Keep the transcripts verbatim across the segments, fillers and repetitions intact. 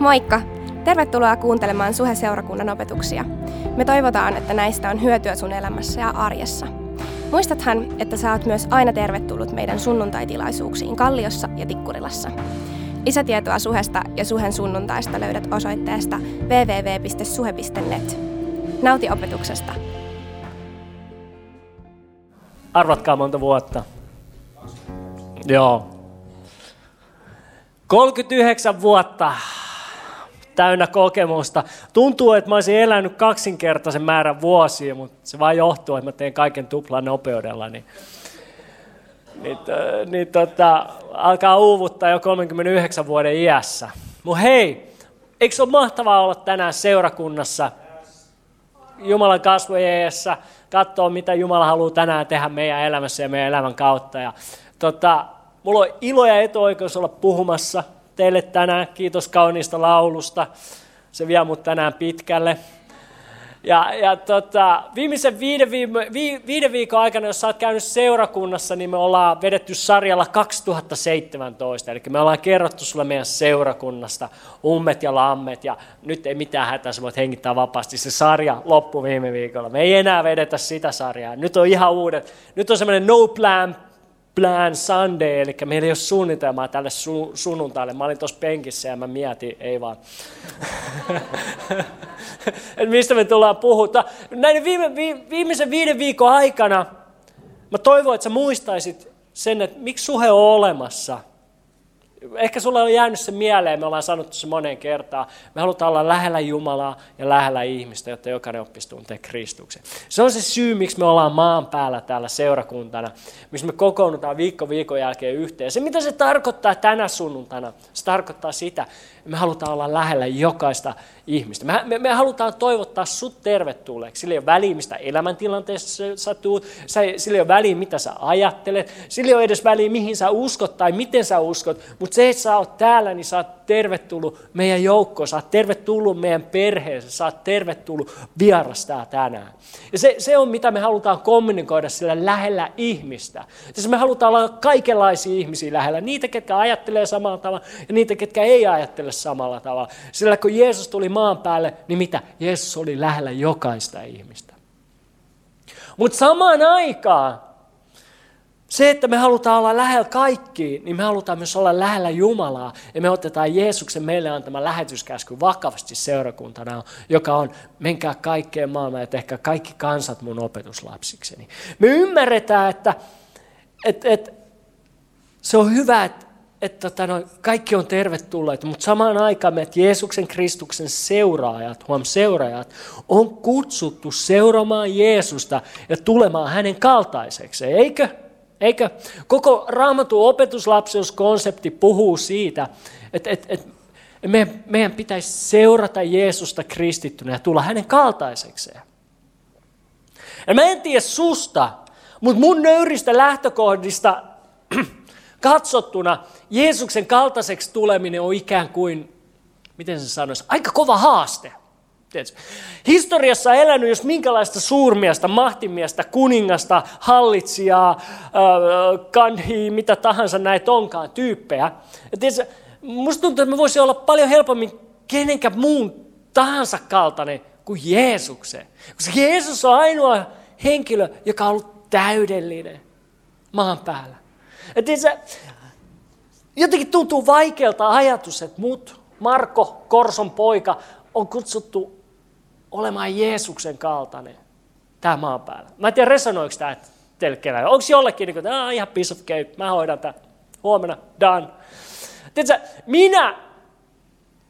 Moikka! Tervetuloa kuuntelemaan Suhe-seurakunnan opetuksia. Me toivotaan, että näistä on hyötyä sun elämässä ja arjessa. Muistathan, että sä oot myös aina tervetullut meidän sunnuntaitilaisuuksiin Kalliossa ja Tikkurilassa. Lisätietoa Suhesta ja Suhen sunnuntaista löydät osoitteesta double-u double-u double-u piste suhe piste net. Nauti opetuksesta! Arvatkaa monta vuotta. Joo. kolmekymmentäyhdeksän vuotta täynnä kokemusta. Tuntuu, että mä olisin elänyt kaksinkertaisen määrän vuosia, mutta se vaan johtuu, että mä teen kaiken tuplan nopeudella. Niin, niin, niin tota, alkaa uuvuttaa jo kolmenkymmenenyhdeksän vuoden iässä. Mut hei, eikö se ole mahtavaa olla tänään seurakunnassa Jumalan kasvojen edessä, katsoa mitä Jumala haluaa tänään tehdä meidän elämässä ja meidän elämän kautta. Ja, tota, mulla on ilo ja etuoikeus olla puhumassa teille tänään. Kiitos kauniista laulusta. Se vie mut tänään pitkälle. Ja, ja tota, viimeisen viiden, viime, vi, viiden viikon aikana, jos sä oot käynyt seurakunnassa, niin me ollaan vedetty sarjalla kaksituhattaseitsemäntoista. Eli me ollaan kerrottu sulle meidän seurakunnasta ummet ja lammet. Ja nyt ei mitään hätää, sä voit hengittää vapaasti. Se sarja loppui viime viikolla. Me ei enää vedetä sitä sarjaa. Nyt on ihan uudet. Nyt on semmoinen no plan. Plan Sunday, eli meillä ei ole suunnitelmaa tälle su- sunnuntaille. Mä olin tuossa penkissä ja mä mietin, ei vaan. Mistä me tullaan puhumaan. Näiden viime, vi- viimeisen viiden viikon aikana mä toivon, että sä muistaisit sen, että miksi Suhe on olemassa. Ehkä sulla on jäänyt se mieleen, me ollaan sanottu se moneen kertaan. Me halutaan olla lähellä Jumalaa ja lähellä ihmistä, jotta jokainen oppisi tuntee Kristuksen. Se on se syy, miksi me ollaan maan päällä täällä seurakuntana, miksi me kokoonnutaan viikko viikon jälkeen yhteen. Se, mitä se tarkoittaa tänä sunnuntaina, se tarkoittaa sitä, että me halutaan olla lähellä jokaista ihmistä. Me, me, me halutaan toivottaa sut tervetulleeksi. Sillä ei ole väliä, mistä elämäntilanteessa sä tuut. Sillä ei ole väliä, mitä sä ajattelet. Sillä ei ole edes väliä, mihin sä uskot tai miten sä uskot. Mutta se, että sä oot täällä, niin sä oot tervetullut meidän joukkoon, sä oot tervetullut meidän perheeseen, sä oot tervetullut vierastaa tänään. Ja se, se on, mitä me halutaan kommunikoida sillä lähellä ihmistä. Siis me halutaan olla kaikenlaisia ihmisiä lähellä, niitä, ketkä ajattelee samalla tavalla ja niitä, ketkä ei ajattele samalla tavalla. Sillä kun Jeesus tuli maan päälle, niin mitä? Jeesus oli lähellä jokaista ihmistä. Mutta samaan aikaan, se, että me halutaan olla lähellä kaikkiin, niin me halutaan myös olla lähellä Jumalaa. Ja me otetaan Jeesuksen meille antama lähetyskäsky vakavasti seurakuntana, joka on menkää kaikkeen maailmaan ja tehkää kaikki kansat mun opetuslapsikseni. Me ymmärretään, että, että, että se on hyvä, että, että no, kaikki on tervetulleita, mutta samaan aikaan me, että Jeesuksen Kristuksen seuraajat, huom seuraajat, on kutsuttu seuraamaan Jeesusta ja tulemaan hänen kaltaisekseen, eikö? Eikö? Koko Raamatun opetuslapseuskonsepti puhuu siitä, että, että, että meidän pitäisi seurata Jeesusta kristittynä ja tulla hänen kaltaisekseen. Ja mä en tiedä susta, mutta mun nöyristä lähtökohdista katsottuna Jeesuksen kaltaiseksi tuleminen on ikään kuin, miten se sanoisi, aika kova haaste. Tiedätkö? Historiassa on elänyt jos minkälaista suurmiestä, mahtimiestä, kuningasta, hallitsijaa, kanhii, mitä tahansa näitä onkaan tyyppejä. Tiedätkö, musta tuntuu, että mä voisin olla paljon helpommin kenenkään muun tahansa kaltainen kuin Jeesuksen. Koska Jeesus on ainoa henkilö, joka on ollut täydellinen maan päällä. Tiedätkö, jotenkin tuntuu vaikealta ajatus, että mut, Marko, Korson poika, on kutsuttu olemaan Jeesuksen kaltainen tämä maan päällä. Mä en tiedä, resonoiko tämä teille kenellä. Onko jollekin, niin kuin, että ah, ihan piece of cake, mä hoidan tämän. Huomenna, done. Tiedätkö, minä,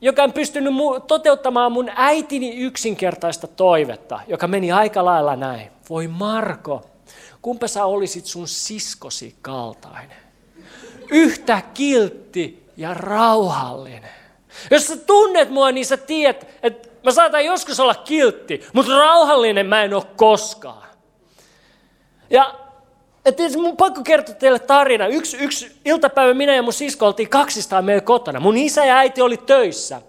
joka en pystynyt toteuttamaan mun äitini yksinkertaista toivetta, joka meni aika lailla näin. Voi Marko, kumpa sä olisit sun siskosi kaltainen. Yhtä kiltti ja rauhallinen. Jos sä tunnet mua, niin sä tiedät, että mä saatan joskus olla kiltti, mutta rauhallinen mä en ole koskaan. Ja tietysti mun pakko kertoa teille tarina. Yksi, yksi iltapäivä minä ja mun sisko oltiin kaksistaan meillä kotona. Mun isä ja äiti oli töissä.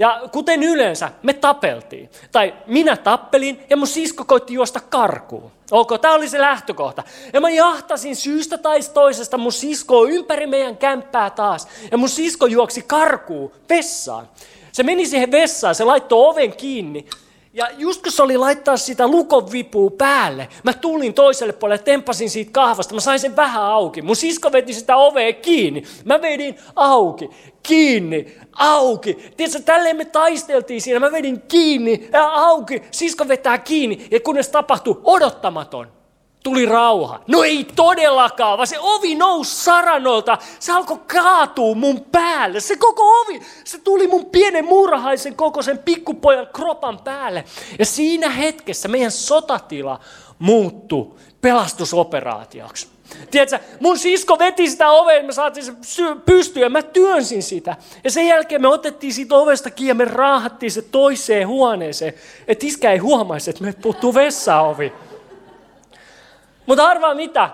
Ja kuten yleensä, me tapeltiin. Tai minä tappelin ja mun sisko koitti juosta karkuun. Ok, tämä oli se lähtökohta. Ja mä jahtasin syystä tai toisesta mun siskoa ympäri meidän kämppää taas. Ja mun sisko juoksi karkuun vessaan. Se meni siihen vessaan, se laittoi oven kiinni. Ja just kun se oli laittaa sitä lukonvipua päälle, mä tulin toiselle puolelle, tempasin siitä kahvasta, mä sain sen vähän auki. Mun sisko veti sitä ovea kiinni, mä vedin auki, kiinni, auki. Tiedätkö, tälleen me taisteltiin siinä, mä vedin kiinni ja auki, sisko vetää kiinni. Ja kunnes tapahtui odottamaton, tuli rauha. No ei todellakaan, vaan se ovi nousi saranoilta, se alkoi kaatua mun päälle, se koko ovi, se tuli mun pienen muurahaisen kokoisen pikkupojan kropan päälle. Ja siinä hetkessä meidän sotatila muuttui pelastusoperaatioksi. Tiedätkö, mun sisko veti sitä ovea, me saatiin se pystyyn ja mä työnsin sitä. Ja sen jälkeen me otettiin siitä ovesta kiinni ja me raahattiin se toiseen huoneeseen, että iskä ei huomaisi, että me puuttuu vessaovi. Mutta arvaa mitä?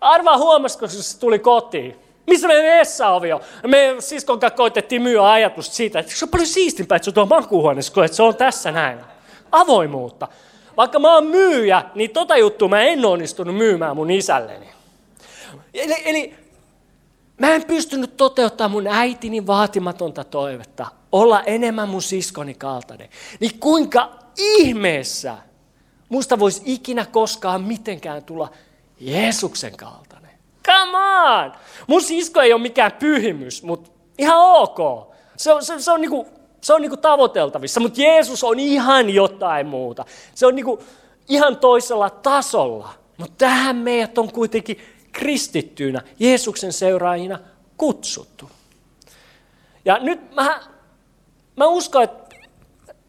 Arvaa huomasiko, kun se tuli kotiin. Missä meidän vessaovi on? Me siskon kanssa koitettiin myyä ajatusta siitä, että se on paljon siistimpää, että se on tuolla makuuhuoneessa, kun se on tässä näin. Avoimuutta. Vaikka mä oon myyjä, niin tota juttua mä en onnistunut myymään mun isälleni. Eli, eli mä en pystynyt toteuttamaan mun äitini vaatimatonta toivetta, olla enemmän mun siskoni kaltainen. Niin kuinka ihmeessä musta voisi ikinä koskaan mitenkään tulla Jeesuksen kaltainen. Come on! Mun sisko ei ole mikään pyhimys, mutta ihan ok. Se on, se, se on, niinku, se on niinku tavoiteltavissa, mutta Jeesus on ihan jotain muuta. Se on niinku ihan toisella tasolla. Mutta tähän meidät on kuitenkin kristittyinä, Jeesuksen seuraajina kutsuttu. Ja nyt mä, mä uskon, että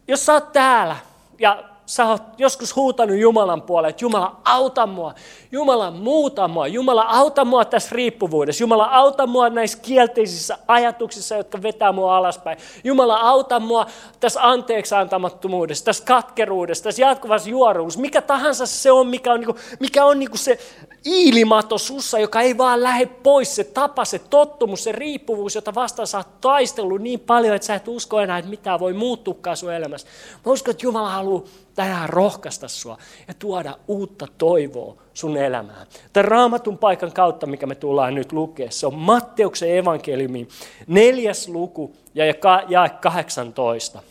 jos sä oot täällä ja sä oot joskus huutanut Jumalan puoleen, että Jumala auta mua, Jumala muuta mua, Jumala auta mua tässä riippuvuudessa, Jumala auta mua näissä kielteisissä ajatuksissa, jotka vetää mua alaspäin. Jumala auta mua tässä anteeksi antamattomuudessa, tässä katkeruudessa, tässä jatkuvassa juoruudessa, mikä tahansa se on, mikä on, mikä on se iilimato sussa, joka ei vaan lähde pois, se tapa, se tottumus, se riippuvuus, jota vastaan sä oot taistellut niin paljon, että sä et usko enää, että mitään voi muuttuakaan sun elämässä. Mä uskon, että Jumala haluaa tänään rohkaista sua ja tuoda uutta toivoa sun elämään. Tämän Raamatun paikan kautta, mikä me tullaan nyt lukea, se on Matteuksen evankeliumi, neljäs luku ja jae kahdeksantoista.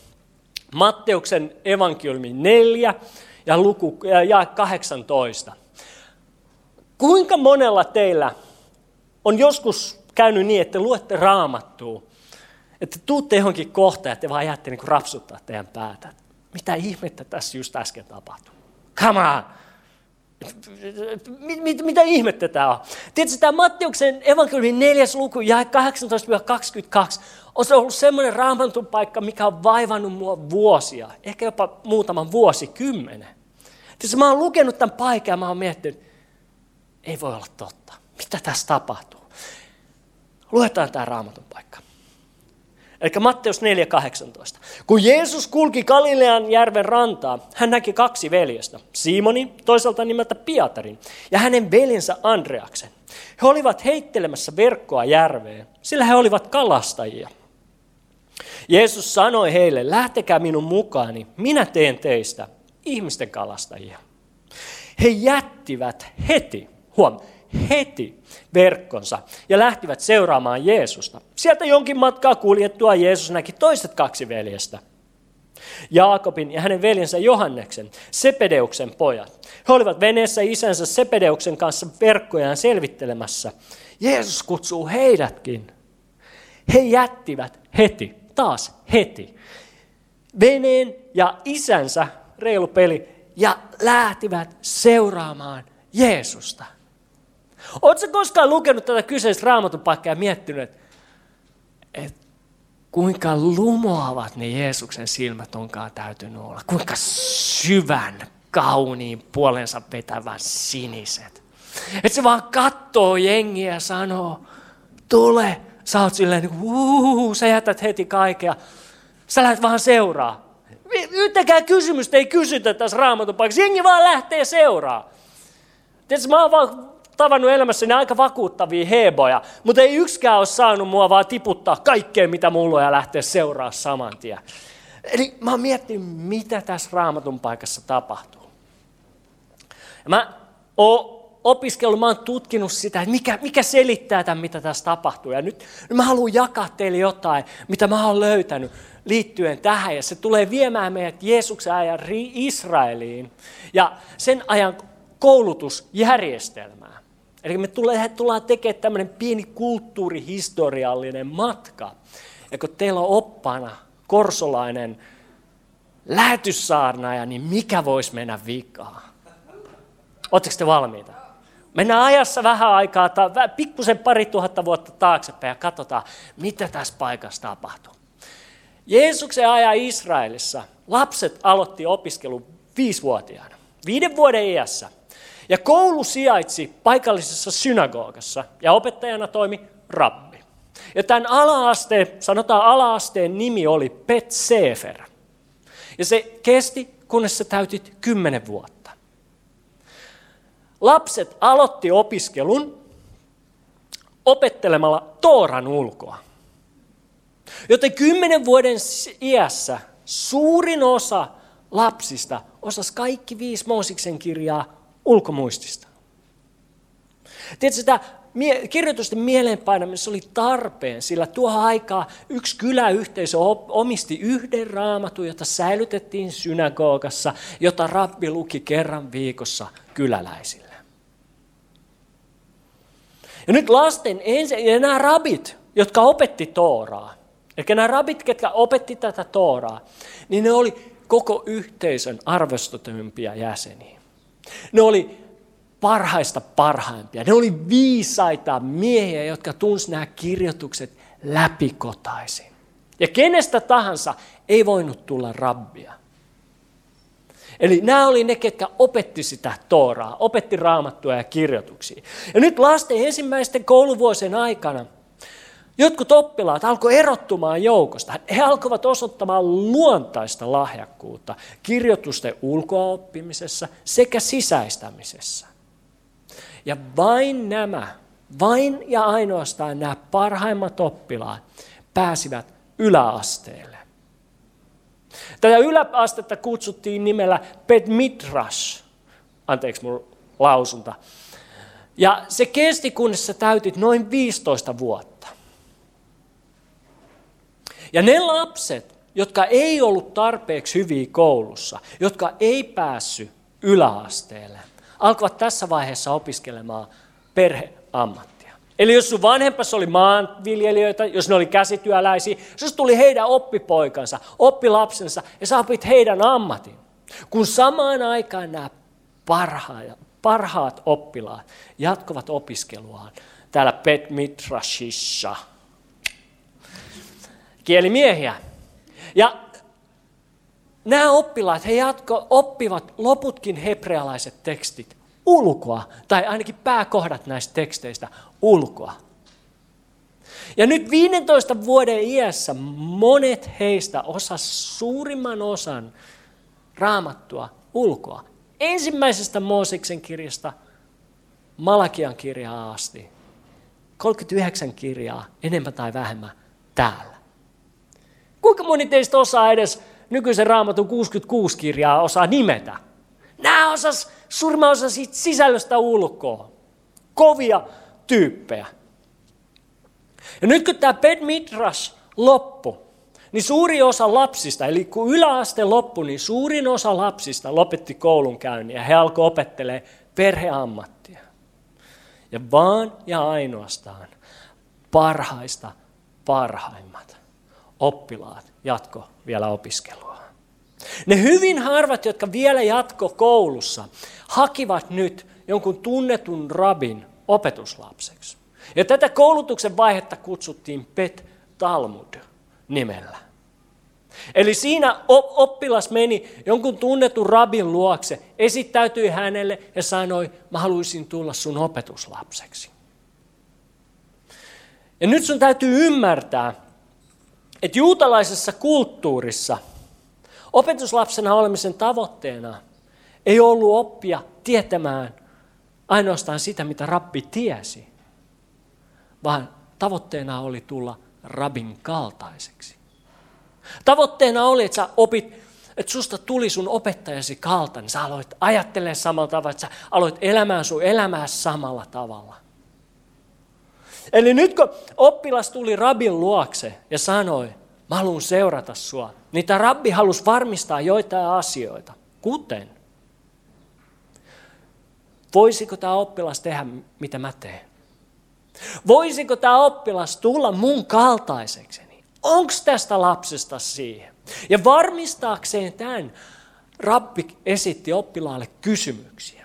Matteuksen evankeliumi neljä ja luku jae kahdeksantoista. Kuinka monella teillä on joskus käynyt niin, että luette Raamattua, että tuutte johonkin kohtaan ja te vaan jäätte niin kuin rapsuttaa teidän päätä. Mitä ihmettä tässä just äsken tapahtui? Come on! Mit, mit, mitä ihmettä tämä on? Tiedätkö, tämä Matteuksen evankeliumin neljäs luku, jae kahdeksantoista kaksikymmentäkaksi, on se ollut semmoinen Raamatun paikka, mikä on vaivannut mua vuosia, ehkä jopa muutaman vuosikymmenen. Tiedätkö, mä oon lukenut tämän paikan ja mä oon miettinyt, ei voi olla totta. Mitä tässä tapahtuu? Luetaan tämä Raamatun paikka. Eli Matteus neljä kahdeksantoista. Kun Jeesus kulki Galilean järven rantaa, hän näki kaksi veljestä, Simonin, toiselta nimeltä Pietarin, ja hänen veljensä Andreaksen. He olivat heittelemässä verkkoa järveen, sillä he olivat kalastajia. Jeesus sanoi heille, lähtekää minun mukaani, minä teen teistä ihmisten kalastajia. He jättivät heti, huom, heti verkkonsa ja lähtivät seuraamaan Jeesusta. Sieltä jonkin matkaa kuljettua Jeesus näki toiset kaksi veljestä, Jaakobin ja hänen veljensä Johanneksen, Sepedeuksen pojat. He olivat veneessä isänsä Sepedeuksen kanssa verkkojaan selvittelemässä. Jeesus kutsuu heidätkin. He jättivät heti, taas heti, veneen ja isänsä, reilu peli, ja lähtivät seuraamaan Jeesusta. Oletko koskaan lukenut tätä kyseistä Raamatun paikkaa ja miettinyt, että, että kuinka lumoavat ne Jeesuksen silmät onkaan täytynyt olla? Kuinka syvän, kauniin, puolensa vetävän siniset? Että se vaan katsoo jengiä ja sanoo, tule. Sä oot silleen, niin kuin, sä jätät heti kaikkea. Sä lähdet vaan seuraa. Yhtäkään kysymystä ei kysytä tässä Raamatun paikassa. Jengi vaan lähtee seuraamaan. Mä oon vaan tavannut elämässäni aika vakuuttavia heboja, mutta ei yksikään ole saanut mua vaan tiputtaa kaikkea, mitä mulla on, ja lähteä seuraamaan saman tien. Eli mä oon miettinyt, mitä tässä Raamatun paikassa tapahtuu. Ja mä oon opiskellut, mä oon tutkinut sitä, että mikä, mikä selittää tämän, mitä tässä tapahtuu. Ja nyt, nyt mä haluan jakaa teille jotain, mitä mä oon löytänyt liittyen tähän. Ja se tulee viemään meidät Jeesuksen ajan Israeliin ja sen ajan koulutusjärjestelmään. Eli me tullaan tekemään tämmöinen pieni kulttuurihistoriallinen matka. Ja kun teillä on oppana korsolainen lähetyssaarnaaja, niin mikä voisi mennä vikaan? Oletteko te valmiita? Mennään ajassa vähän aikaa, tai pikkusen pari tuhatta vuotta taaksepäin ja katsotaan, mitä tässä paikassa tapahtuu. Jeesuksen ajan Israelissa lapset aloitti opiskelun viisivuotiaana, viiden vuoden iässä. Ja koulu sijaitsi paikallisessa synagogassa ja opettajana toimi rabbi. Ja tämän ala-asteen, sanotaan ala-asteen nimi oli Bet-Sefer. Ja se kesti, kunnes sä täytit kymmenen vuotta. Lapset aloitti opiskelun opettelemalla Tooran ulkoa. Joten kymmenen vuoden iässä suurin osa lapsista osasi kaikki viisi Mooseksen kirjaa ulkomuistista. Tiedätkö, tämä kirjoitusten mieleenpainaminen oli tarpeen, sillä tuohon aikaan yksi kyläyhteisö omisti yhden raamatun, jota säilytettiin synagogassa, jota rabbi luki kerran viikossa kyläläisille. Ja nyt lasten ensin, ja nämä rabit, jotka opetti Tooraa, eli nämä rabit, ketkä opetti tätä Tooraa, niin ne oli koko yhteisön arvostetuimpia jäseniä. Ne oli parhaista parhaimpia. Ne oli viisaita miehiä, jotka tunsi nämä kirjoitukset läpikotaisin. Ja kenestä tahansa ei voinut tulla rabbia. Eli nämä oli ne, ketkä opetti sitä Tooraa, opetti Raamattua ja kirjoituksia. Ja nyt lasten ensimmäisten kouluvuosien aikana jotkut oppilaat alkoivat erottumaan joukosta. He alkoivat osoittamaan luontaista lahjakkuutta kirjoitusten ulkooppimisessa sekä sisäistämisessä. Ja vain nämä, vain ja ainoastaan nämä parhaimmat oppilaat pääsivät yläasteelle. Tätä yläastetta kutsuttiin nimellä Beit Midrash, anteeksi mun lausunta, ja se kesti, kunnes sä täytit noin viisitoista vuotta. Ja ne lapset, jotka ei ollut tarpeeksi hyviä koulussa, jotka ei päässyt yläasteelle, alkoivat tässä vaiheessa opiskelemaan perheammattia. Eli jos sun vanhempas oli maanviljelijöitä, jos ne oli käsityöläisiä, jos tuli heidän oppipoikansa, oppilapsensa ja sä opit heidän ammatin. Kun samaan aikaan nämä parhaat, parhaat oppilaat jatkuvat opiskeluaan täällä Beit Midrashissa. Kielimiehiä. Ja nämä oppilaat, he jatko, oppivat loputkin hebrealaiset tekstit ulkoa, tai ainakin pääkohdat näistä teksteistä ulkoa. Ja nyt viidentoista vuoden iässä monet heistä osas suurimman osan Raamattua ulkoa. Ensimmäisestä Mooseksen kirjasta Malakian kirjaa asti. kolmekymmentäyhdeksän kirjaa, enemmän tai vähemmän, täällä. Kuinka moni teistä osaa edes nykyisen Raamatun kuusikymmentäkuusi kirjaa osaa nimetä? Nämä osas, suurimman osa siitä sisällöstä ulkoa. Kovia tyyppejä. Ja nyt kun tämä Beit Midrash loppui, niin suuri osa lapsista, eli kun yläaste loppui, niin suurin osa lapsista lopetti koulunkäynnin ja he alkoi opettelemaan perheammattia. Ja vaan ja ainoastaan parhaista parhaimmat oppilaat jatko vielä opiskelua. Ne hyvin harvat, jotka vielä jatko koulussa, hakivat nyt jonkun tunnetun rabin opetuslapseksi. Ja tätä koulutuksen vaihetta kutsuttiin Pet-Talmud nimellä. Eli siinä oppilas meni jonkun tunnetun rabin luokse, esittäytyi hänelle ja sanoi, mä haluaisin tulla sun opetuslapseksi. Ja nyt sun täytyy ymmärtää, että juutalaisessa kulttuurissa opetuslapsena olemisen tavoitteena ei ollut oppia tietämään ainoastaan sitä, mitä rabbi tiesi, vaan tavoitteena oli tulla rabin kaltaiseksi. Tavoitteena oli, että sä opit, että susta tuli sun opettajasi kaltainen. Sä aloit ajattelemaan samalla tavalla, että sä aloit elämään sun elämää samalla tavalla. Eli nyt kun oppilas tuli rabin luokse ja sanoi, mä haluan seurata sua, niin tämä rabbi halusi varmistaa joitain asioita. Kuten, voisiko tämä oppilas tehdä, mitä mä teen? Voisiko tämä oppilas tulla mun kaltaisekseni? Onko tästä lapsesta siihen? Ja varmistaakseen tämän, rabbi esitti oppilaalle kysymyksiä.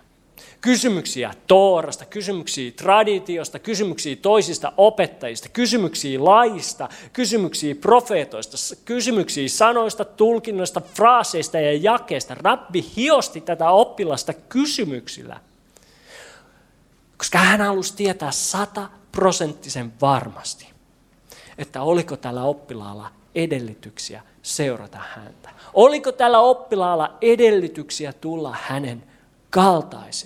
Kysymyksiä Toorasta, kysymyksiä traditiosta, kysymyksiä toisista opettajista, kysymyksiä laista, kysymyksiä profeetoista, kysymyksiä sanoista, tulkinnoista, fraaseista ja jakeista. Rabbi hiosti tätä oppilasta kysymyksillä, koska hän halusi tietää sataprosenttisen varmasti, että oliko tällä oppilaalla edellytyksiä seurata häntä. Oliko tällä oppilaalla edellytyksiä tulla hänen kaltaiseksi?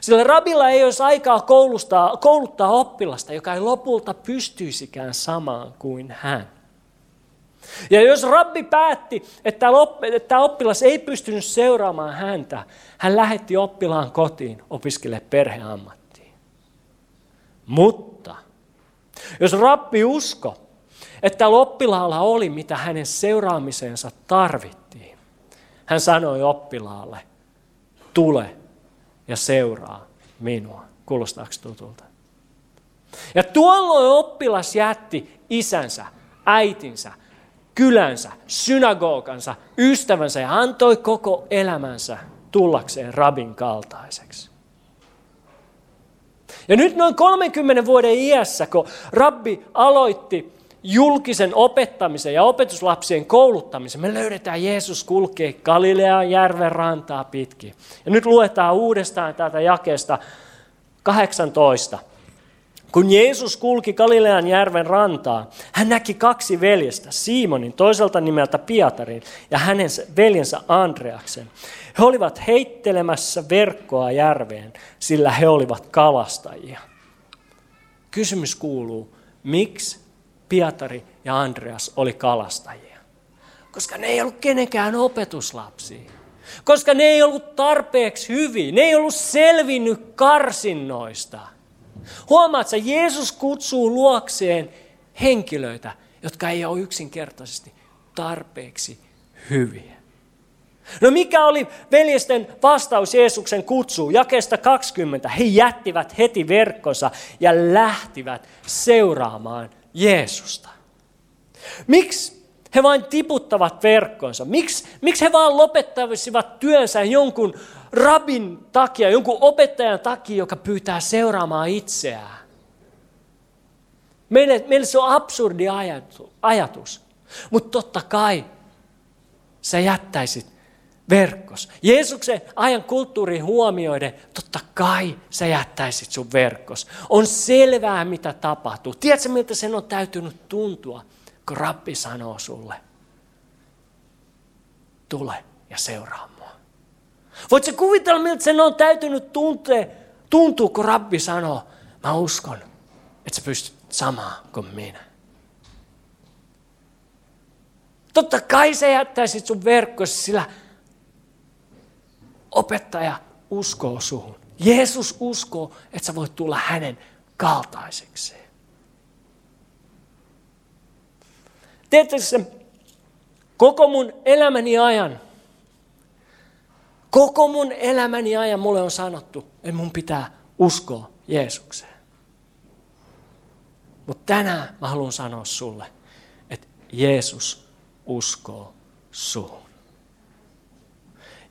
Sillä rabilla ei olisi aikaa kouluttaa, kouluttaa oppilasta, joka ei lopulta pystyisikään samaan kuin hän. Ja jos rabbi päätti, että tämä oppilas ei pystynyt seuraamaan häntä, hän lähetti oppilaan kotiin opiskelemaan perheammattiin. Mutta jos rabbi uskoi, että tällä oppilaalla oli, mitä hänen seuraamiseensa tarvittiin, hän sanoi oppilaalle, tule ja seuraa minua. Kuulostaako tutulta? Ja tuolloin oppilas jätti isänsä, äitinsä, kylänsä, synagogansa, ystävänsä ja antoi koko elämänsä tullakseen rabin kaltaiseksi. Ja nyt noin kolmenkymmenen vuoden iässä, kun rabbi aloitti julkisen opettamisen ja opetuslapsien kouluttamisen, me löydetään Jeesus kulkee Galilean järven rantaa pitkin. Ja nyt luetaan uudestaan täältä jakeesta kahdeksantoista. Kun Jeesus kulki Galilean järven rantaa, hän näki kaksi veljestä, Simonin, toiselta nimeltä Pietarin, ja hänen veljensä Andreaksen. He olivat heittelemässä verkkoa järveen, sillä he olivat kalastajia. Kysymys kuuluu, miksi Pietari ja Andreas oli kalastajia? Koska ne ei ollut kenenkään opetuslapsia. Koska ne ei ollut tarpeeksi hyviä. Ne ei ollut selvinnyt karsinnoista. Huomaat sä, Jeesus kutsuu luokseen henkilöitä, jotka ei ole yksinkertaisesti tarpeeksi hyviä. No mikä oli veljesten vastaus Jeesuksen kutsuun? Jakeesta kaksikymmentä. He jättivät heti verkkonsa ja lähtivät seuraamaan Jeesusta. Miksi he vain tiputtavat verkkonsa? Miksi, miksi he vain lopettaisivat työnsä jonkun rabin takia, jonkun opettajan takia, joka pyytää seuraamaan itseään? Meille, meille se on absurdi ajatus, mutta totta kai sä jättäisit verkkos. Jeesuksen ajan kulttuurin huomioiden, totta kai sä jättäisit sun verkkos. On selvää, mitä tapahtuu. Tiedätkö, miltä sen on täytynyt tuntua, kun rabbi sanoo sulle, tule ja seuraa mua. Voitko kuvitella, miltä sen on täytynyt tuntua, tuntua, kun rabbi sanoo, mä uskon, että sä pystyt samaan kuin minä. Totta kai sä jättäisit sun verkkos, sillä opettaja uskoo suhun. Jeesus uskoo, että sä voit tulla hänen kaltaiseksi. Tiedätkö, koko mun elämäni ajan, koko mun elämäni ajan mulle on sanottu, että mun pitää uskoa Jeesukseen. Mutta tänään mä haluan sanoa sulle, että Jeesus uskoo suhun.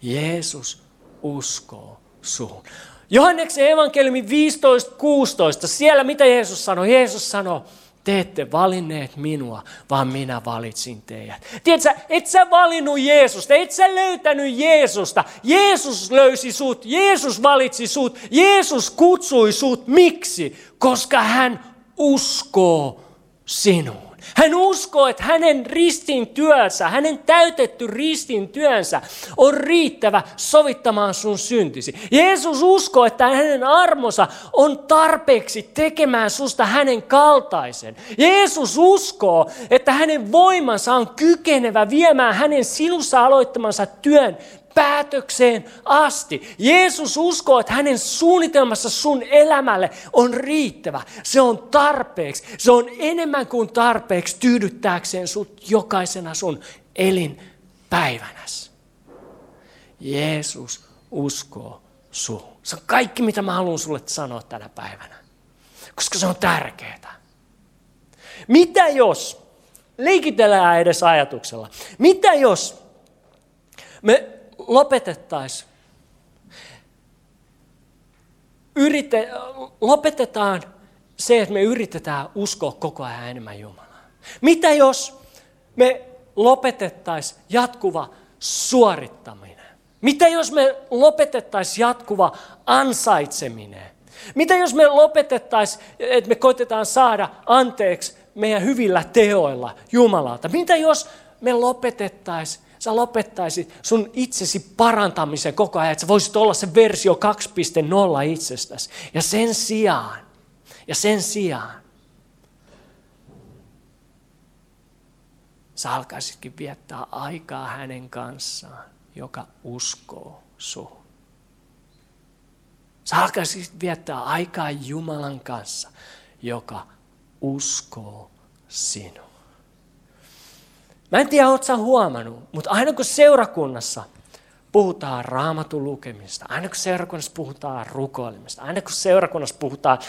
Jeesus uskoo suhun. Johanneksen evankeliumi viisitoista kuusitoista, siellä mitä Jeesus sanoi? Jeesus sanoi, te ette valinneet minua, vaan minä valitsin teidät. Tiedätkö, et sä valinnut Jeesusta, et sä löytänyt Jeesusta. Jeesus löysi sut, Jeesus valitsi sut, Jeesus kutsui sut. Miksi? Koska hän uskoo sinuun. Hän uskoo, että hänen ristin työnsä, hänen täytetty ristin työnsä on riittävä sovittamaan sun syntisi. Jeesus uskoo, että hänen armonsa on tarpeeksi tekemään susta hänen kaltaisen. Jeesus uskoo, että hänen voimansa on kykenevä viemään hänen sinussa aloittamansa työn päätökseen asti. Jeesus uskoo, että hänen suunnitelmassa sun elämälle on riittävä. Se on tarpeeksi. Se on enemmän kuin tarpeeksi tyydyttääkseen sut jokaisena sun elinpäivänäsi. Jeesus uskoo suhun. Se on kaikki, mitä mä haluan sulle sanoa tänä päivänä, koska se on tärkeää. Mitä jos, leikitellään edes ajatuksella, mitä jos me Lopetettaisiin. Yrite, lopetetaan se, että me yritetään uskoa koko ajan enemmän Jumalaa. Mitä jos me lopetettaisiin jatkuva suorittaminen? Mitä jos me lopetettaisiin jatkuva ansaitseminen? Mitä jos me lopetettaisiin, että me koitetaan saada anteeksi meidän hyvillä teoilla Jumalalta? Mitä jos me lopetettaisiin? Sä lopettaisit sun itsesi parantamisen koko ajan, että sä voisit olla se versio kaksi piste nolla itsestäsi. Ja sen sijaan, ja sen sijaan, sä alkaisitkin viettää aikaa hänen kanssaan, joka uskoo suhun. Sä alkaisit viettää aikaa Jumalan kanssa, joka uskoo sinua. Mä en tiedä, ootko sä huomannut, mutta aina kun seurakunnassa puhutaan raamatun lukemista, aina kun seurakunnassa puhutaan rukoilemista, aina kun seurakunnassa puhutaan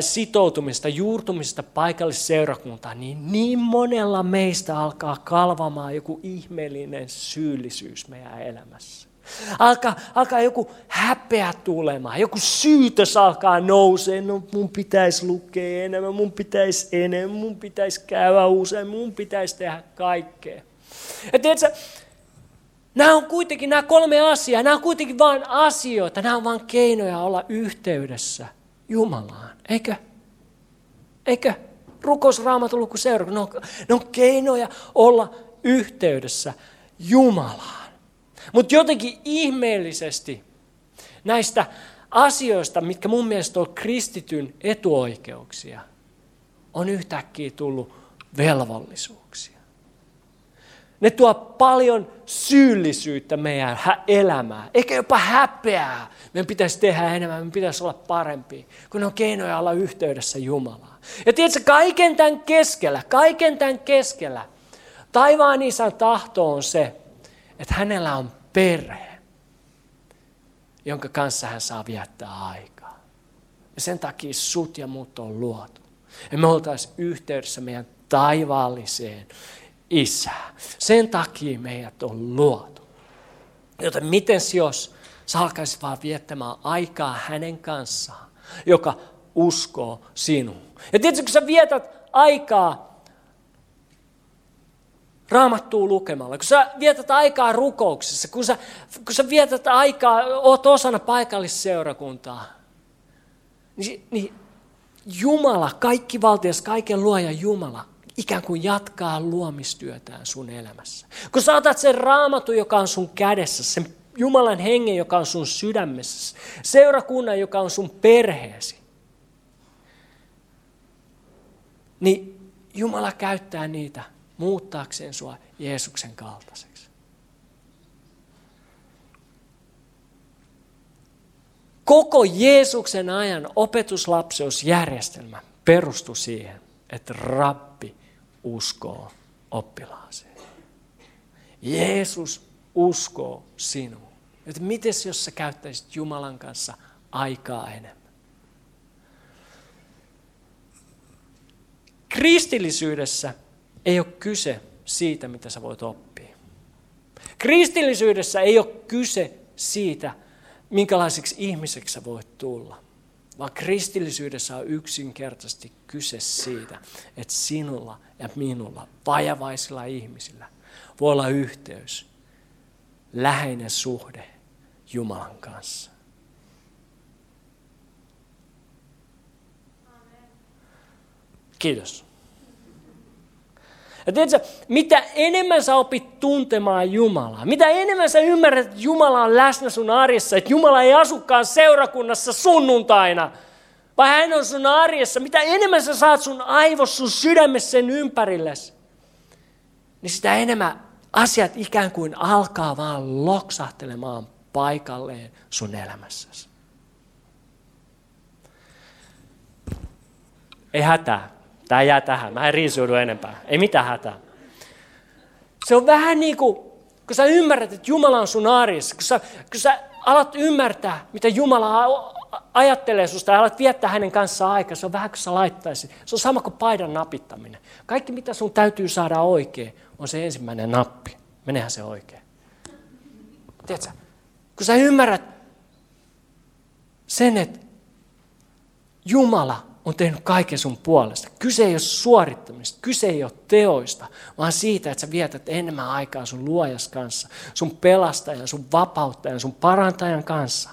sitoutumista, juurtumista paikallisseurakuntaan, niin niin monella meistä alkaa kalvamaan joku ihmeellinen syyllisyys meidän elämässä. Alkaa, alkaa joku häpeä tulemaan, joku syytös alkaa nousee, no mun pitäisi lukea enemmän, mun pitäisi enemmän, mun pitäisi käydä usein, mun pitäisi tehdä kaikkea. Ja tiedätkö, nämä on kuitenkin, nämä kolme asiaa, nämä on kuitenkin vain asioita, nämä on vain keinoja olla yhteydessä Jumalaan, eikö? Eikö? Rukous, raamatun luku, seurakunta, ne on keinoja olla yhteydessä Jumalaan. Mutta jotenkin ihmeellisesti näistä asioista, mitkä mun mielestä on kristityn etuoikeuksia, on yhtäkkiä tullut velvollisuuksia. Ne tuo paljon syyllisyyttä meidän elämään, eikä jopa häpeää. Meidän pitäisi tehdä enemmän, meidän pitäisi olla parempia, kun ne on keinoja olla yhteydessä Jumalaan. Ja tiedätkö, kaiken tämän keskellä, kaiken tämän keskellä, taivaan isän tahto on se, että hänellä on perhe, jonka kanssa hän saa viettää aikaa. Ja sen takia sut ja mut on luotu. Ja me oltaisiin yhteydessä meidän taivaalliseen isään. Sen takia meidät on luotu. Joten miten jos sä alkaisit vaan viettämään aikaa hänen kanssaan, joka uskoo sinuun. Ja tietysti kun sä vietät aikaa Raamattua lukemalla, kun sä vietät aikaa rukouksessa, kun sä, kun sä vietät aikaa, oot osana paikallisseurakuntaa, niin, niin Jumala, kaikki valtias, kaiken luoja Jumala, ikään kuin jatkaa luomistyötään sun elämässä. Kun sä otat sen Raamatun, joka on sun kädessä, sen Jumalan hengen, joka on sun sydämessä, seurakunnan, joka on sun perheesi, niin Jumala käyttää niitä muuttaakseen sua Jeesuksen kaltaiseksi. Koko Jeesuksen ajan opetuslapseusjärjestelmä perustui siihen, että rabbi uskoo oppilaaseen. Jeesus uskoo sinuun. Joten mites jos sä käyttäisit Jumalan kanssa aikaa enemmän? Kristillisyydessä ei ole kyse siitä, mitä sä voit oppia. Kristillisyydessä ei ole kyse siitä, minkälaiseksi ihmiseksi sä voit tulla. Vaan kristillisyydessä on yksinkertaisesti kyse siitä, että sinulla ja minulla, vajavaisilla ihmisillä, voi olla yhteys, läheinen suhde Jumalan kanssa. Kiitos. Ja tiedätkö, mitä enemmän sä opit tuntemaan Jumalaa, mitä enemmän sä ymmärrät, että Jumala on läsnä sun arjessa, että Jumala ei asukaan seurakunnassa sunnuntaina, vaan hän on sun arjessa, mitä enemmän sä saat sun aivossa, sun sydämessä sen ympärillesi, niin sitä enemmän asiat ikään kuin alkaa vaan loksahtelemaan paikalleen sun elämässäsi. Ei hätää. Tämä jää tähän. Mä en riisoudu enempää. Ei mitään hätää. Se on vähän niin kuin, kun sä ymmärrät, että Jumala on sun arjessa. Kun sä, kun sä alat ymmärtää, mitä Jumala ajattelee susta ja alat viettää hänen kanssaan aikaa. Se on vähän kuin sä laittaisit. Se on sama kuin paidan napittaminen. Kaikki, mitä sun täytyy saada oikein, on se ensimmäinen nappi. Menehän se oikein. Tiedätkö, kun sä ymmärrät sen, että Jumala on tehnyt kaiken sun puolesta. Kyse ei ole suorittamista, kyse ei ole teoista, vaan siitä, että sä vietät enemmän aikaa sun luojas kanssa, sun pelastajan, sun vapauttajan, sun parantajan kanssa.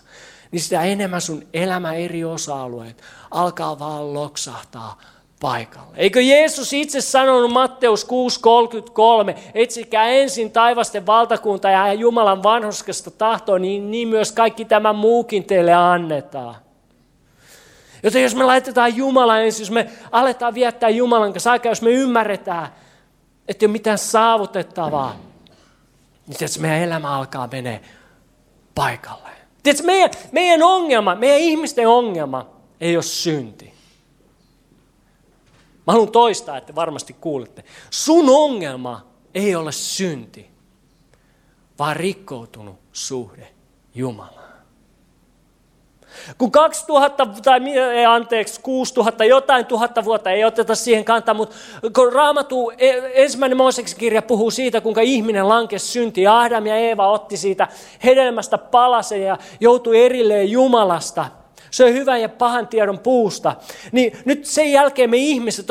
Niin sitä enemmän sun elämä eri osa-alueet alkaa vaan loksahtaa paikalle. Eikö Jeesus itse sanonut Matteus kuusi kolmekymmentäkolme, etsikää ensin taivasten valtakuntaa ja Jumalan vanhurskasta tahtoa, niin, niin myös kaikki tämä muukin teille annetaan. Joten jos me laitetaan Jumala ensin, jos me aletaan viettää Jumalan kanssa aikaa, jos me ymmärretään, että ei ole mitään saavutettavaa, niin tietysti meidän elämä alkaa menee paikalleen. Tietysti meidän, meidän ongelma, meidän ihmisten ongelma ei ole synti. Mä haluan toistaa, että varmasti kuulette. Sun ongelma ei ole synti, vaan rikkoutunut suhde Jumalaan. Kun kaksituhatta tai anteeksi kuusituhatta jotain tuhatta vuotta ei oteta siihen kantaa, mutta kun Raamattu ensimmäinen Mooseksen kirja puhuu siitä, kuinka ihminen lankesi syntiin. Adam ja Eeva otti siitä hedelmästä palasen ja joutui erilleen Jumalasta. Se on hyvän ja pahan tiedon puusta. Niin nyt sen jälkeen me ihmiset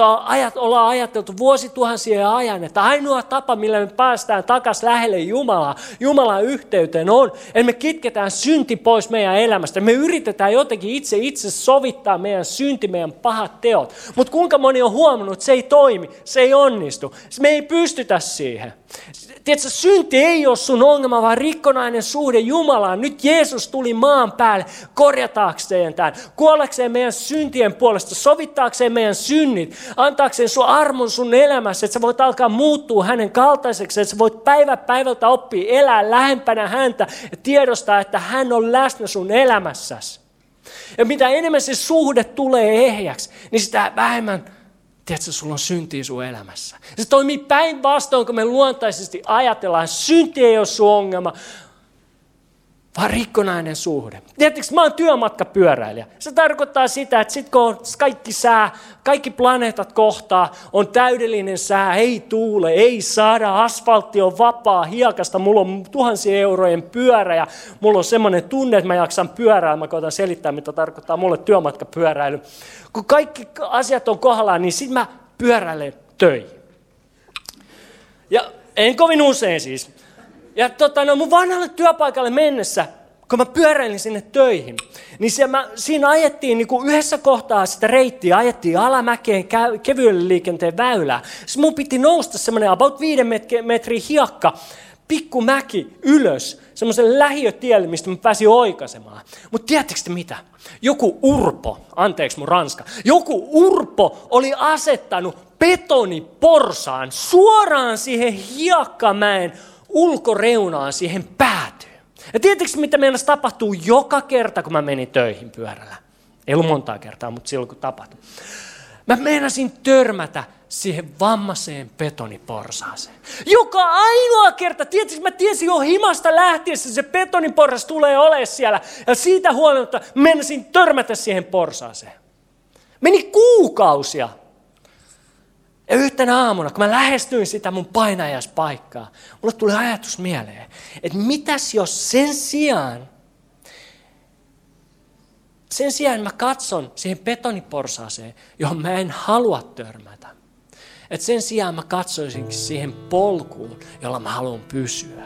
ollaan ajateltu vuosituhansien ajan, että ainoa tapa, millä me päästään takaisin lähelle Jumalaa, Jumalan yhteyteen on, että me kitketään synti pois meidän elämästä. Me yritetään jotenkin itse itse sovittaa meidän synti, meidän pahat teot. Mutta kuinka moni on huomannut, että se ei toimi, se ei onnistu. Me ei pystytä siihen. Tiedätkö, synti ei ole sun ongelma, vaan rikkonainen suhde Jumalaan. Nyt Jeesus tuli maan päälle korjataakseen tämän, kuollakseen meidän syntien puolesta, sovittaakseen meidän synnit, antaakseen sun armon sun elämässä, että sä voit alkaa muuttua hänen kaltaiseksi, että sä voit päivä päivältä oppia elää lähempänä häntä ja tiedostaa, että hän on läsnä sun elämässäsi. Ja mitä enemmän se suhde tulee ehjäksi, niin sitä vähemmän tiedätkö, sulla on syntiä sun elämässä. Se toimii päinvastoin, kun me luontaisesti ajatellaan, että synti ei ole sun ongelma, vaan rikkonainen suhde. Tiedätkö, mä oon työmatkapyöräilijä. Se tarkoittaa sitä, että sit kun kaikki sää, kaikki planeetat kohtaa, on täydellinen sää, ei tuule, ei saada, asfaltti on vapaa, hiekasta, mulla on tuhansien eurojen pyörä ja mulla on semmoinen tunne, että mä jaksan pyörää, mä koitan selittää, mitä tarkoittaa mulle työmatkapyöräily. Kun kaikki asiat on kohdallaan, niin sit mä pyöräilen töihin. Ja en kovin usein siis. Ja tota, no mun vanhalle työpaikalle mennessä, kun mä pyöräilin sinne töihin, niin se mä, siinä ajettiin niin kuin yhdessä kohtaa sitä reittiä, ajettiin alamäkeen kevyelle liikenteen väylää. Sitten mun piti nousta semmoinen about viiden metrin hiekka, pikkumäki ylös, semmoisen lähiötielle, mistä mä pääsin oikaisemaan. Mutta tiedättekö te mitä? Joku urpo, anteeksi mun ranska, joku urpo oli asettanut betoniporsaan suoraan siihen hiekkamäen ulkoreunaan siihen päätyy. Ja tiedätkö, mitä meillä tapahtuu joka kerta, kun mä menin töihin pyörällä? Ei ollut montaa kertaa, mutta silloin kun tapahtui. Mä meinasin törmätä siihen vammaseen betoniporsaaseen. Joka ainoa kerta, tiedätkö, mä tiesin jo himasta lähtiessä, se betoniporsas tulee olemaan siellä. Ja siitä huolimatta meinasin törmätä siihen porsaaseen. Meni kuukausia. Ja yhtenä aamuna, kun mä lähestyin sitä mun painajaispaikkaa, mulle tuli ajatus mieleen, että mitäs jos sen sijaan, sen sijaan mä katson siihen betoniporsaaseen, johon mä en halua törmätä. Että sen sijaan mä katsoisinkin siihen polkuun, jolla mä haluan pysyä.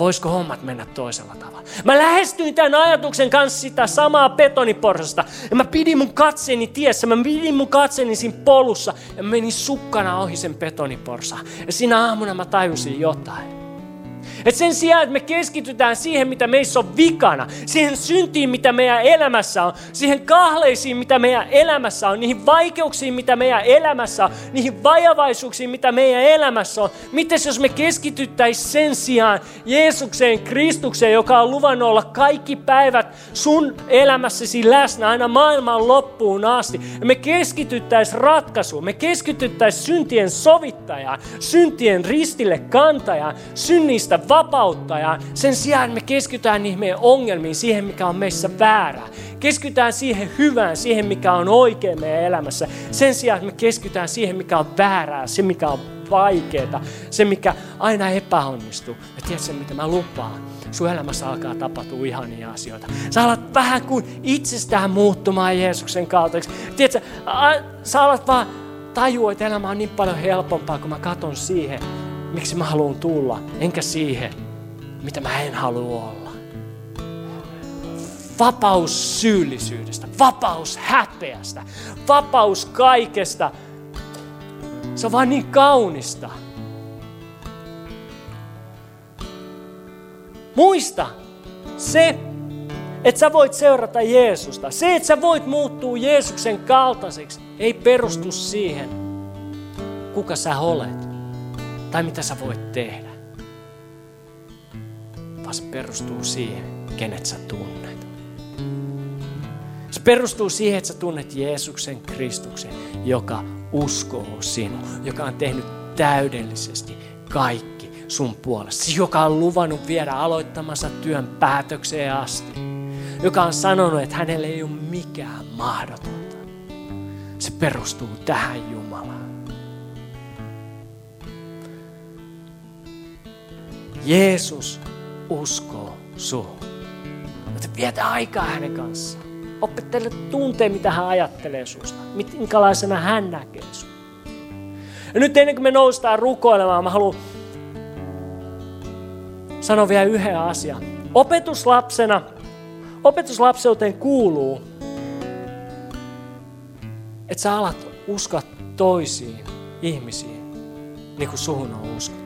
voisiko hommat mennä toisella tavalla. Mä lähestyin tämän ajatuksen kanssa sitä samaa betoniporsasta. Ja mä pidin mun katseeni tiessä, mä pidin mun katseeni siinä polussa ja menin sukkana ohi sen betoniporsaan. Ja siinä aamuna mä tajusin jotain. Et sen sijaan, että me keskitytään siihen, mitä meissä on vikana, siihen syntiin, mitä meidän elämässä on, siihen kahleisiin, mitä meidän elämässä on, niihin vaikeuksiin, mitä meidän elämässä on, niihin vajavaisuuksiin, mitä meidän elämässä on. Mites jos me keskityttäisiin sen sijaan Jeesukseen, Kristukseen, joka on luvannut olla kaikki päivät sun elämässäsi läsnä aina maailman loppuun asti. Ja me keskityttäisiin ratkaisuun, me keskityttäisiin syntien sovittajaan, syntien ristille kantajaan, synnistä vapauttajaan. Sen sijaan me keskitytään niihin meidän ongelmiin, siihen mikä on meissä väärää. Keskitytään siihen hyvään, siihen mikä on oikein meidän elämässä. Sen sijaan me keskitytään siihen mikä on väärää, se mikä on vaikeaa, se mikä aina epäonnistuu. Ja tiedätkö mitä mä lupaan? Sun elämässä alkaa tapahtua ihania asioita. Sä alat vähän kuin itsestään muuttumaan Jeesuksen kaltaiseksi. Tiedätkö, sä alat vaan tajua, että elämä on niin paljon helpompaa, kun mä katson siihen, miksi mä haluan tulla, enkä siihen, mitä mä en halua olla. Vapaus syyllisyydestä, vapaus häpeästä, vapaus kaikesta. Se on vaan niin kaunista. Muista se, että sä voit seurata Jeesusta. Se, että sä voit muuttua Jeesuksen kaltaiseksi, ei perustu siihen, kuka sä olet. Tai mitä sä voit tehdä, vaan se perustuu siihen, kenet sä tunnet. Se perustuu siihen, että sä tunnet Jeesuksen Kristuksen, joka uskoo sinua, joka on tehnyt täydellisesti kaikki sun puolesta, joka on luvannut viedä aloittamansa työn päätökseen asti, joka on sanonut, että hänelle ei ole mikään mahdotonta. Se perustuu tähän Jumalaan. Jeesus uskoo suhun. Joten vietä aikaa hänen kanssaan. Opettele tuntee, mitä hän ajattelee susta. Minkälaisena hän näkee sun. Ja nyt ennen kuin me noustaan rukoilemaan, mä haluan sanoa vielä yhden asian. Opetuslapsena, opetuslapseuteen kuuluu, että sä alat uskoa toisiin ihmisiin, niin kuin suhun on uskottu.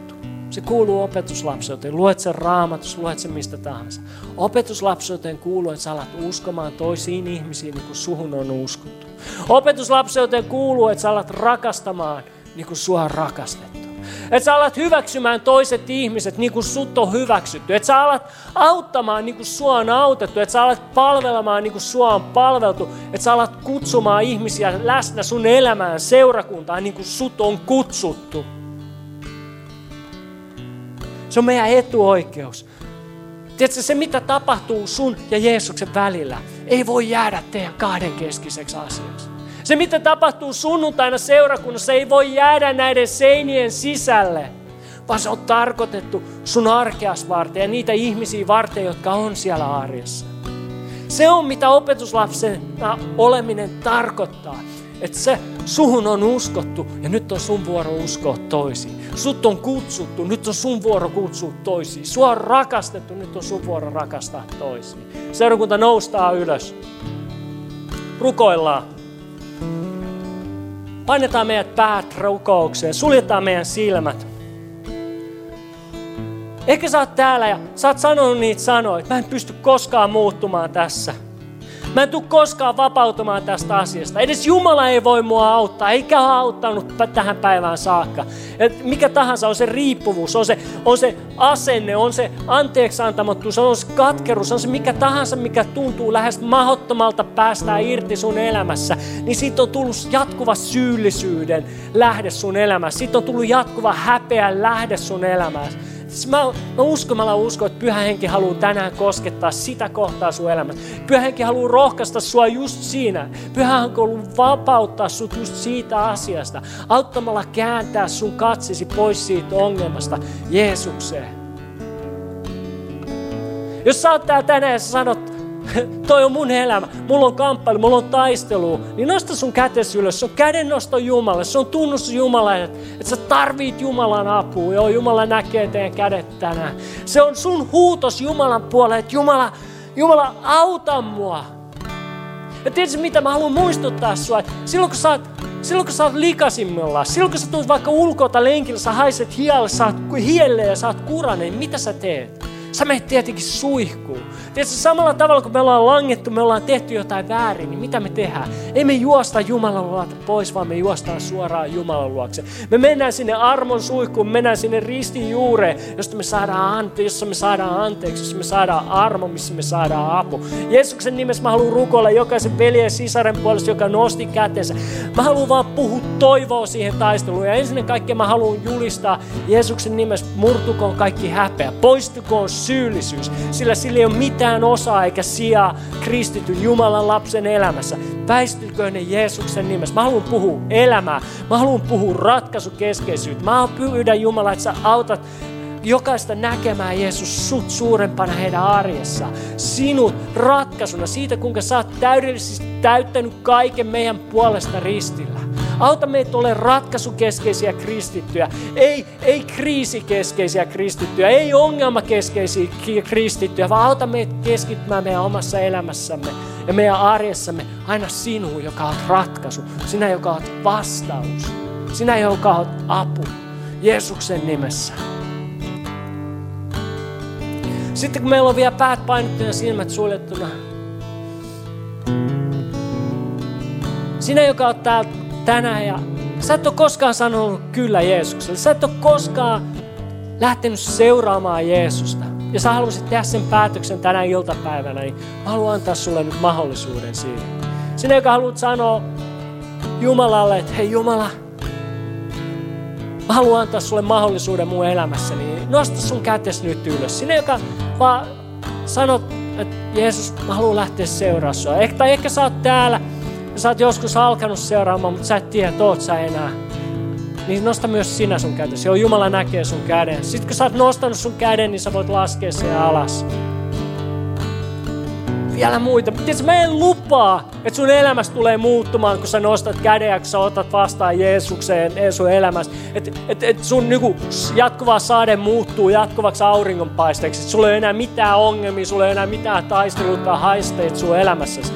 Se kuuluu opetuslapseuteen. Luet sen Raamatussa, luet sen mistä tahansa. Opetuslapseuteen kuuluu, että sä alat uskomaan toisiin ihmisiin, niin kuin suhun on uskottu. Opetuslapseuteen kuuluu, että sä alat rakastamaan, niin kuin sua on rakastettu. Että sä alat hyväksymään toiset ihmiset, niin kuin sut on hyväksytty. Että sä alat auttamaan, niin kuin sua on autettu. Että sä alat palvelemaan, niin kuin sua on palveltu. Että sä alat kutsumaan ihmisiä läsnä sun elämään, seurakuntaan, niin kuin sut on kutsuttu. Se on meidän etuoikeus. Tiedätkö, se mitä tapahtuu sun ja Jeesuksen välillä ei voi jäädä teidän kahdenkeskiseksi asiaksi. Se mitä tapahtuu sunnuntaina seurakunnassa ei voi jäädä näiden seinien sisälle, vaan se on tarkoitettu sun arkeas varten ja niitä ihmisiä varten, jotka on siellä arjessa. Se on mitä opetuslapsena oleminen tarkoittaa. Että se suhun on uskottu ja nyt on sun vuoro uskoa toisiin. Sut on kutsuttu, nyt on sun vuoro kutsua toisiin. Sua on rakastettu, nyt on sun vuoro rakastaa toisiin. Seurakunta noustaa ylös. Rukoillaan. Painetaan meidät päät rukoukseen, suljetaan meidän silmät. Ehkä sä oot täällä ja sä oot sanonut niitä sanoja, että mä en pysty koskaan muuttumaan tässä. Mä en tule koskaan vapautumaan tästä asiasta. Edes Jumala ei voi mua auttaa, eikä ole auttanut tähän päivään saakka. Et mikä tahansa on se riippuvuus, on se, on se asenne, on se anteeksiantamattomuus, on se katkeruus, on se mikä tahansa, mikä tuntuu lähes mahdottomalta päästää irti sun elämässä. Niin siitä on tullut jatkuva syyllisyyden lähde sun elämässä. Siitä on tullut jatkuva häpeän lähde sun elämässä. Mä, mä uskomalla uskon, että Pyhä Henki haluaa tänään koskettaa sitä kohtaa sun elämässä. Pyhä Henki haluaa rohkaista sua just siinä. Pyhä Henki haluaa vapauttaa sut just siitä asiasta. Auttamalla kääntää sun katsesi pois siitä ongelmasta Jeesukseen. Jos sä oot täällä tänään ja sä sanot, toi on mun elämä, mulla on kamppailu, mulla on taistelu, niin nosta sun kätes ylös, se on kädennosto Jumalalle, se on tunnus Jumalalle, että sä tarvit Jumalan apua, joo, Jumala näkee teidän kädet tänään. Se on sun huutos Jumalan puolelle, että Jumala, Jumala auta mua. Ja tiedätkö mitä, mä haluan muistuttaa sua, että silloin kun sä oot, silloin kun sä oot likaisimmillaan, silloin kun sä tulet vaikka ulkoa tai lenkillä, sä haiset hialle, sä oot hieleen ja sä oot kurainen, niin mitä sä teet? Sä menet tietenkin suihkuun. Tiedätkö, samalla tavalla kun me ollaan langettu, me ollaan tehty jotain väärin, niin mitä me tehdään? Ei me juosta Jumalan luota pois, vaan me juostaan suoraan Jumalan luokse. Me mennään sinne armon suihkuun, me mennään sinne ristin juureen, josta me saadaan anteeksi, jossa me saadaan anteeksi, jossa me saadaan armo, missä me saadaan apu. Jeesuksen nimessä mä haluan rukoilla jokaisen veljen ja sisaren puolesta, joka nosti kätensä. Mä haluan vaan puhua toivoa siihen taisteluun. Ja ensinnäkin kaikkea mä haluan julistaa Jeesuksen nimessä, murtukoon kaikki häpeä, poistukoon syyllisyys, sillä sillä ei ole mitään osaa eikä sijaa kristityn Jumalan lapsen elämässä. Väistyköön ne Jeesuksen nimessä. Mä haluan puhua elämää. Mä haluan puhua ratkaisukeskeisyyttä. Mä pyydän Jumalaa, että sä autat jokaista näkemään Jeesus sut suurempana heidän arjessaan. Sinut ratkaisuna siitä, kuinka sä oot täydellisesti täyttänyt kaiken meidän puolesta ristillä. Auta meitä ole ratkaisukeskeisiä kristittyjä, ei, ei kriisikeskeisiä kristittyjä, ei ongelmakeskeisiä kristittyjä, vaan auta meitä keskittymään meidän omassa elämässämme ja meidän arjessamme aina sinuun, joka on ratkaisu, sinä, joka on vastaus, sinä, joka on apu, Jeesuksen nimessä. Sitten kun meillä on vielä päät painettuja ja silmät suljettuna, sinä, joka on täältä tänään ja sä et ole koskaan sanonut kyllä Jeesukselle. Sä et ole koskaan lähtenyt seuraamaan Jeesusta. Ja sä haluaisit tehdä sen päätöksen tänään iltapäivänä, niin mä haluan antaa sulle nyt mahdollisuuden siihen. Sinä, joka haluat sanoa Jumalalle, että hei Jumala, mä haluan antaa sulle mahdollisuuden mun elämässäni. Niin nosta sun kätes nyt ylös. Sinä, joka vaan sanot, että Jeesus, mä haluan lähteä seuraamaan sua. Eh, tai ehkä sä oot täällä. Sä oot joskus alkanut seuraamaan, mutta sä et tiedä, että oot sä enää. Niin nosta myös sinä sun kätesi. Joo, Jumala näkee sun käden. Sitten kun sä oot nostanut sun käden, niin sä voit laskea sen alas. Vielä muita. Tiedätkö, mä en lupaa, että sun elämässä tulee muuttumaan, kun sä nostat käden ja kun sä otat vastaan Jeesukseen sun elämässä. Että et, et sun niinku jatkuva sade muuttuu jatkuvaksi auringonpaisteeksi. Et sulla ei ole enää mitään ongelmia, sulla ei ole enää mitään taistelua tai haisteita sun elämässäsi.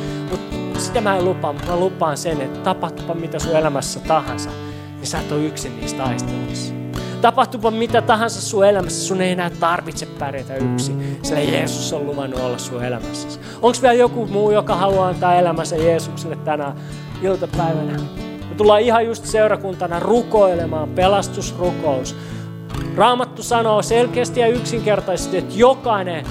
Sitä mä en lupaa, mutta mä lupaan sen, että tapahtupa mitä sun elämässä tahansa, niin sä et ole yksin niistä taisteluissa. Tapahtupa mitä tahansa sun elämässä, sun ei enää tarvitse pärjätä yksin, sillä Jeesus on luvannut olla sun elämässäsi. Onko vielä joku muu, joka haluaa antaa elämänsä Jeesukselle tänä iltapäivänä? Me tullaan ihan just seurakuntana rukoilemaan, pelastusrukous. Raamattu sanoo selkeästi ja yksinkertaisesti, että jokainen,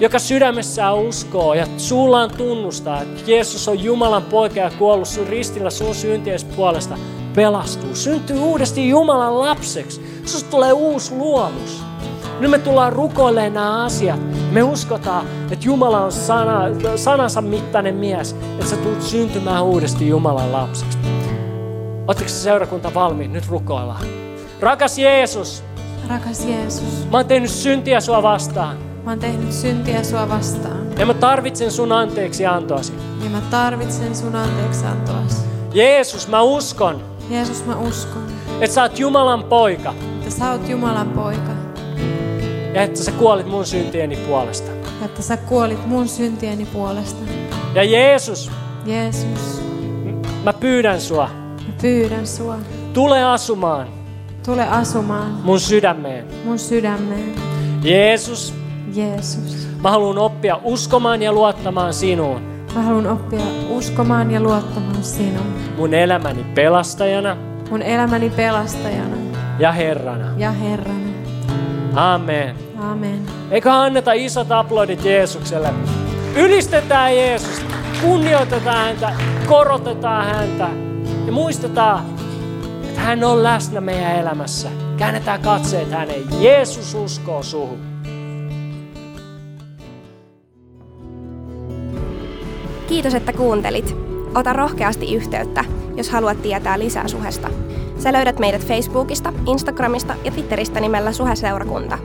joka sydämessään uskoo ja suullaan tunnustaa, että Jeesus on Jumalan poika ja kuollut sun ristillä sun syntiesi puolesta, pelastuu. Syntyy uudesti Jumalan lapseksi. Susta tulee uusi luomus. Nyt me tullaan rukoilemaan nämä asiat. Me uskotaan, että Jumala on sana, sanansa mittainen mies, että sä tulet syntymään uudesti Jumalan lapseksi. Ootteko se seurakunta valmiin? Nyt rukoillaan. Rakas Jeesus. Rakas Jeesus. Mä oon tehnyt syntiä sua vastaan. Mä oon tehnyt syntiä sua vastaan. Ja mä tarvitsen sun anteeksi antoasi. Ja mä tarvitsen sun anteeksi antoasi. Jeesus, mä uskon. Jeesus, mä uskon. Että sä oot Jumalan poika. Että sä oot Jumalan poika. Ja että sä kuolit mun syntieni puolesta. Ja että sä kuolit mun syntieni puolesta. Ja Jeesus. Jeesus. Mä pyydän sua. Mä pyydän sua. Tule asumaan. Tule asumaan. Mun sydämeen. Mun sydämeen. Jeesus. Jeesus. Mä haluan oppia uskomaan ja luottamaan sinuun. Mä haluan oppia uskomaan ja luottamaan sinuun. Mun elämäni pelastajana. Mun elämäni pelastajana. Ja Herrana. Ja Herrana. Amen. Amen. Eikä anneta isot aplodit Jeesukselle. Ylistetään Jeesusta, kunnioitetaan häntä, korotetaan häntä ja muistetaan, että hän on läsnä meidän elämässä. Käännetään katseet häneen. Jeesus uskoo suhun. Kiitos, että kuuntelit. Ota rohkeasti yhteyttä, jos haluat tietää lisää Suhesta. Sä löydät meidät Facebookista, Instagramista ja Twitteristä nimellä Suhe-seurakunta.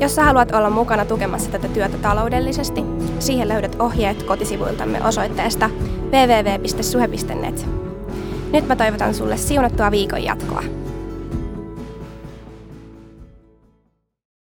Jos sä haluat olla mukana tukemassa tätä työtä taloudellisesti, siihen löydät ohjeet kotisivuiltamme osoitteesta double-u double-u double-u piste suhe piste net. Nyt mä toivotan sulle siunattua viikon jatkoa.